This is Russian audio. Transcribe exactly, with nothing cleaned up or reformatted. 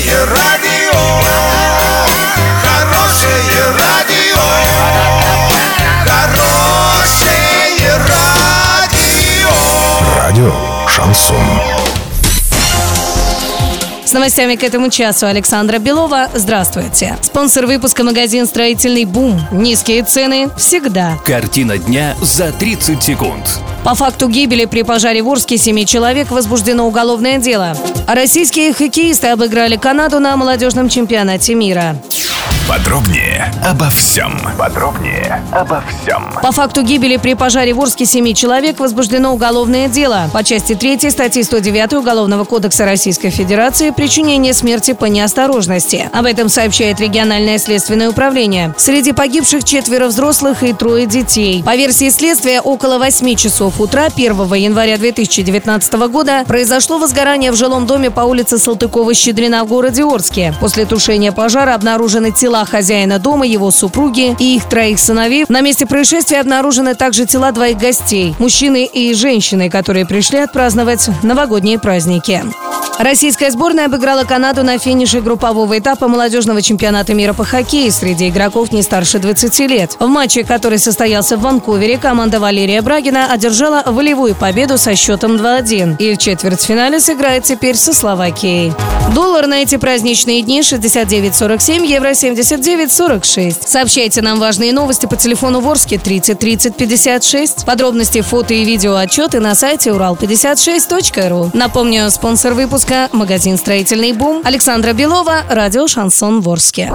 Хорошее радио, хорошее радио, хорошее радио. Радио Шансон. С новостями к этому часу Александра Белова. Здравствуйте. Спонсор выпуска — магазин «Строительный Бум». Низкие цены всегда. Картина дня за тридцать секунд. По факту гибели при пожаре в Орске семи человек возбуждено уголовное дело. Российские хоккеисты обыграли Канаду на молодежном чемпионате мира. Подробнее обо всем. Подробнее обо всем. По факту гибели при пожаре в Орске семи человек возбуждено уголовное дело по части третьей статьи сто девятой Уголовного кодекса Российской Федерации «Причинение смерти по неосторожности». Об этом сообщает региональное следственное управление. Среди погибших четверо взрослых и трое детей. По версии следствия, около восьми часов утра первого января две тысячи девятнадцатого года произошло возгорание в жилом доме по улице Салтыкова-Щедрина в городе Орске. После тушения пожара обнаружены тела хозяина дома, его супруги и их троих сыновей. На месте происшествия обнаружены также тела двоих гостей – мужчины и женщины, которые пришли отпраздновать новогодние праздники. Российская сборная обыграла Канаду на финише группового этапа молодежного чемпионата мира по хоккею среди игроков не старше двадцати лет. В матче, который состоялся в Ванкувере, команда Валерия Брагина одержала волевую победу со счетом два-один и в четвертьфинале сыграет теперь со Словакией. Доллар на эти праздничные дни шестьдесят девять сорок семь, евро семьдесят девять сорок шесть. Сообщайте нам важные новости по телефону в Орске тридцать тридцать пятьдесят шесть. Подробности, фото и видео отчеты на сайте урал пятьдесят шесть точка ру. Напомню, спонсор выпуска — магазин «Строительный Бум». Александра Белова, радио «Шансон» в Орске.